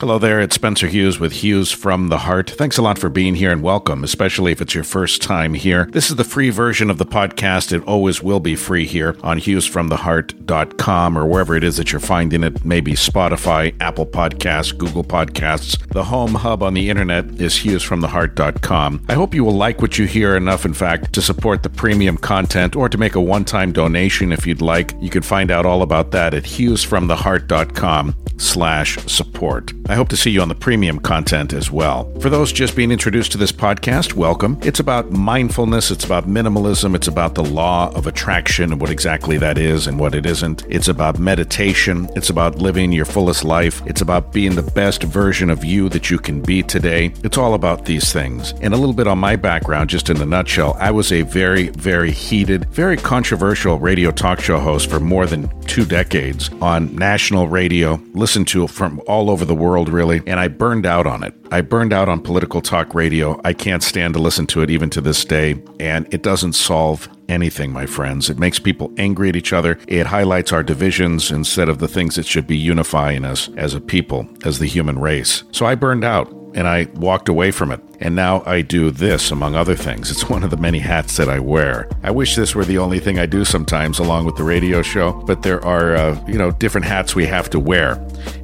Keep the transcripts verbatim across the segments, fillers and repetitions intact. Hello there, it's Spencer Hughes with Hughes from the Heart. Thanks a lot for being here and welcome, especially if it's your first time here. This is the free version of the podcast. It always will be free here on Hughes From The Heart dot com or wherever it is that you're finding it, maybe Spotify, Apple Podcasts, Google Podcasts. The home hub on the internet is Hughes From The Heart dot com. I hope you will like what you hear enough, in fact, to support the premium content or to make a one-time donation if you'd like. You can find out all about that at Hughes From The Heart dot com. slash support. I hope to see you on the premium content as well. For those just being introduced to this podcast, welcome. It's about mindfulness, it's about minimalism, it's about the law of attraction and what exactly that is and what it isn't. It's about meditation, it's about living your fullest life, it's about being the best version of you that you can be today. It's all about these things. And a little bit on my background, just in a nutshell, I was a very, very heated, very controversial radio talk show host for more than two decades on national radio, listened to from all over the world, really, and I burned out on it. I burned out on political talk radio. I can't stand to listen to it even to this day, and it doesn't solve anything, my friends. It makes people angry at each other. It highlights our divisions instead of the things that should be unifying us as a people, as the human race. So I burned out, and I walked away from it. And now I do this, among other things. It's one of the many hats that I wear. I wish this were the only thing I do sometimes, along with the radio show, but there are, uh, you know, different hats we have to wear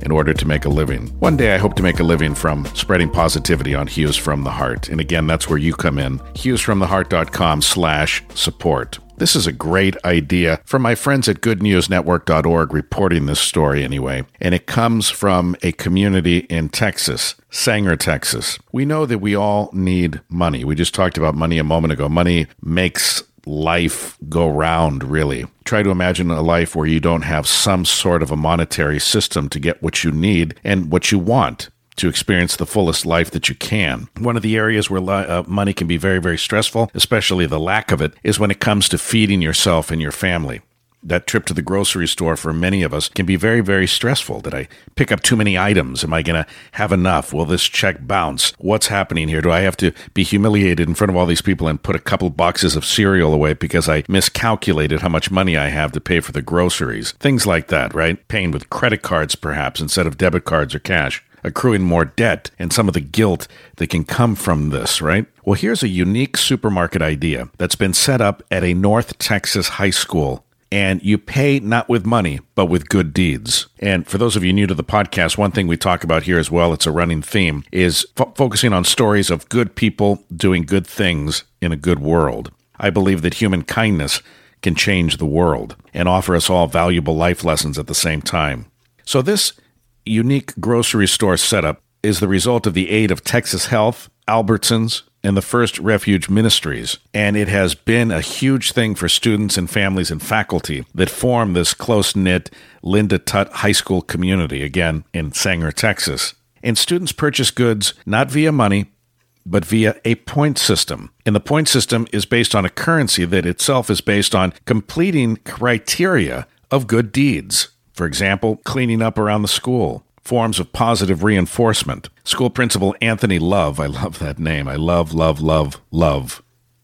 in order to make a living. One day I hope to make a living from spreading positivity on Hughes from the Heart. And again, that's where you come in, Hughes From The Heart dot com slash support. This is a great idea from my friends at good news network dot org reporting this story anyway, and it comes from a community in Texas, Sanger, Texas. We know that we all need money. We just talked about money a moment ago. Money makes life go round, really. Try to imagine a life where you don't have some sort of a monetary system to get what you need and what you want, to experience the fullest life that you can. One of the areas where li- uh, money can be very, very stressful, especially the lack of it, is when it comes to feeding yourself and your family. That trip to the grocery store for many of us can be very, very stressful. Did I pick up too many items? Am I going to have enough? Will this check bounce? What's happening here? Do I have to be humiliated in front of all these people and put a couple boxes of cereal away because I miscalculated how much money I have to pay for the groceries? Things like that, right? Paying with credit cards, perhaps, instead of debit cards or cash. Accruing more debt and some of the guilt that can come from this, right? Well, here's a unique supermarket idea that's been set up at a North Texas high school. And you pay not with money, but with good deeds. And for those of you new to the podcast, one thing we talk about here as well, it's a running theme, is fo- focusing on stories of good people doing good things in a good world. I believe that human kindness can change the world and offer us all valuable life lessons at the same time. So this unique grocery store setup is the result of the aid of Texas Health, Albertsons, and the First Refuge Ministries, and it has been a huge thing for students and families and faculty that form this close-knit Linda Tutt High School community, again, in Sanger, Texas. And students purchase goods not via money, but via a point system. And the point system is based on a currency that itself is based on completing criteria of good deeds. For example, cleaning up around the school, forms of positive reinforcement. School principal Anthony Love, I love that name. I love, love, love, love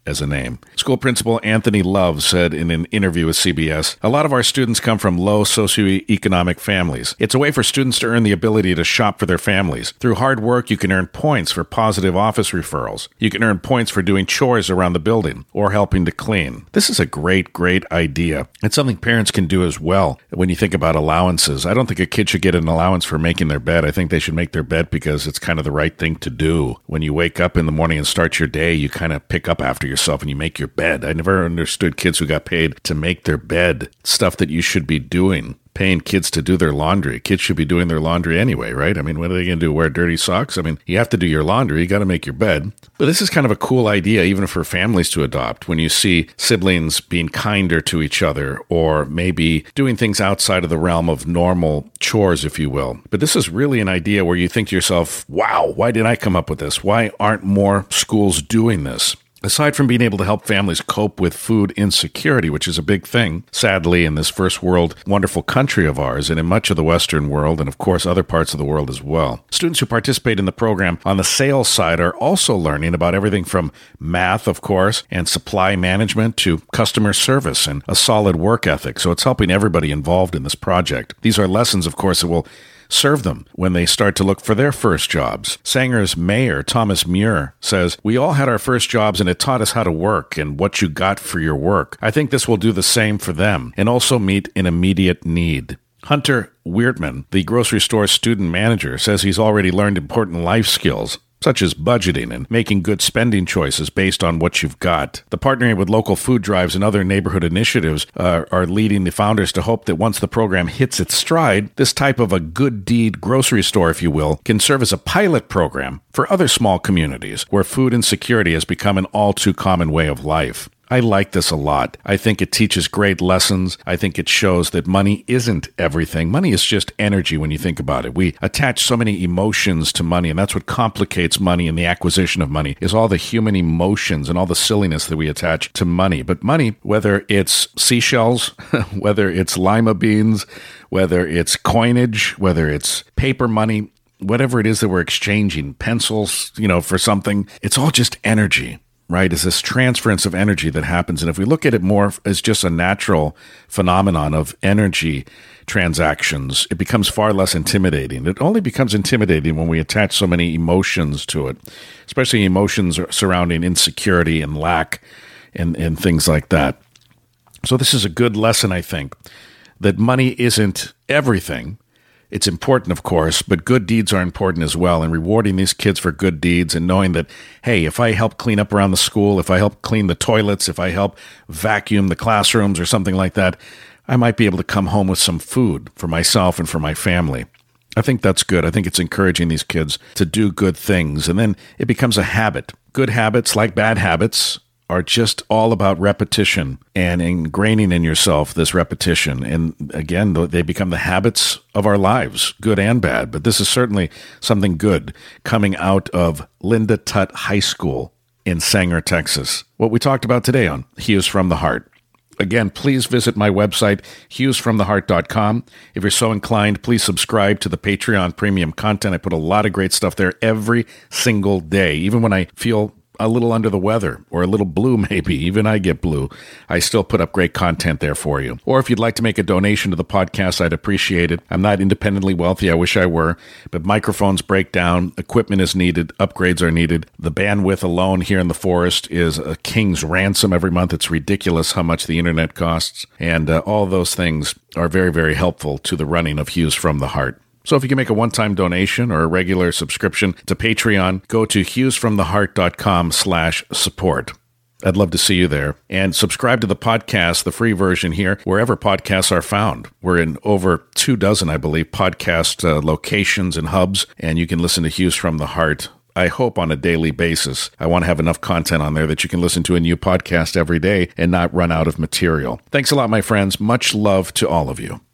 as a name. School principal Anthony Love said in an interview with C B S, "A lot of our students come from low socioeconomic families. It's a way for students to earn the ability to shop for their families. Through hard work, you can earn points for positive office referrals. You can earn points for doing chores around the building or helping to clean." This is a great, great idea. It's something parents can do as well when you think about allowances. I don't think a kid should get an allowance for making their bed. I think they should make their bed because it's kind of the right thing to do. When you wake up in the morning and start your day, you kind of pick up after yourself and you make your bed. I never understood kids who got paid to make their bed, stuff that you should be doing. Paying kids to do their laundry. Kids should be doing their laundry anyway, right? I mean, what are they going to do, wear dirty socks? I mean, you have to do your laundry. You got to make your bed. But this is kind of a cool idea even for families to adopt when you see siblings being kinder to each other or maybe doing things outside of the realm of normal chores, if you will. But this is really an idea where you think to yourself, wow, why didn't I come up with this? Why aren't more schools doing this? Aside from being able to help families cope with food insecurity, which is a big thing, sadly, in this first world, wonderful country of ours, and in much of the Western world, and of course other parts of the world as well, students who participate in the program on the sales side are also learning about everything from math, of course, and supply management to customer service and a solid work ethic. So it's helping everybody involved in this project. These are lessons, of course, that will serve them when they start to look for their first jobs. Sanger's mayor, Thomas Muir, says, "We all had our first jobs and it taught us how to work and what you got for your work. I think this will do the same for them and also meet an immediate need." Hunter Weirdman, the grocery store student manager, says he's already learned important life skills, such as budgeting and making good spending choices based on what you've got. The partnering with local food drives and other neighborhood initiatives uh, are leading the founders to hope that once the program hits its stride, this type of a good deed grocery store, if you will, can serve as a pilot program for other small communities where food insecurity has become an all too common way of life. I like this a lot. I think it teaches great lessons. I think it shows that money isn't everything. Money is just energy when you think about it. We attach so many emotions to money, and that's what complicates money and the acquisition of money, is all the human emotions and all the silliness that we attach to money. But money, whether it's seashells, whether it's lima beans, whether it's coinage, whether it's paper money, whatever it is that we're exchanging, pencils, you know, for something, it's all just energy. Right, is this transference of energy that happens. And if we look at it more as just a natural phenomenon of energy transactions, it becomes far less intimidating. It only becomes intimidating when we attach so many emotions to it, especially emotions surrounding insecurity and lack and, and things like that. So this is a good lesson, I think, that money isn't everything. It's important, of course, but good deeds are important as well. And rewarding these kids for good deeds and knowing that, hey, if I help clean up around the school, if I help clean the toilets, if I help vacuum the classrooms or something like that, I might be able to come home with some food for myself and for my family. I think that's good. I think it's encouraging these kids to do good things. And then it becomes a habit. Good habits, like bad habits, are just all about repetition and ingraining in yourself this repetition. And again, they become the habits of our lives, good and bad. But this is certainly something good coming out of Linda Tutt High School in Sanger, Texas. What we talked about today on Hughes from the Heart. Again, please visit my website, Hughes from the Heart dot com. If you're so inclined, please subscribe to the Patreon premium content. I put a lot of great stuff there every single day, even when I feel a little under the weather or a little blue, maybe. Even I get blue. I still put up great content there for you. Or if you'd like to make a donation to the podcast, I'd appreciate it. I'm not independently wealthy. I wish I were, but microphones break down. Equipment is needed. Upgrades are needed. The bandwidth alone here in the forest is a king's ransom every month. It's ridiculous how much the internet costs. And uh, all those things are very, very helpful to the running of Hughes from the Heart. So if you can make a one-time donation or a regular subscription to Patreon, go to HughesFromTheHeart.com slash support. I'd love to see you there. And subscribe to the podcast, the free version here, wherever podcasts are found. We're in over two dozen, I believe, podcast uh, locations and hubs, and you can listen to Hughes from the Heart, I hope, on a daily basis. I want to have enough content on there that you can listen to a new podcast every day and not run out of material. Thanks a lot, my friends. Much love to all of you.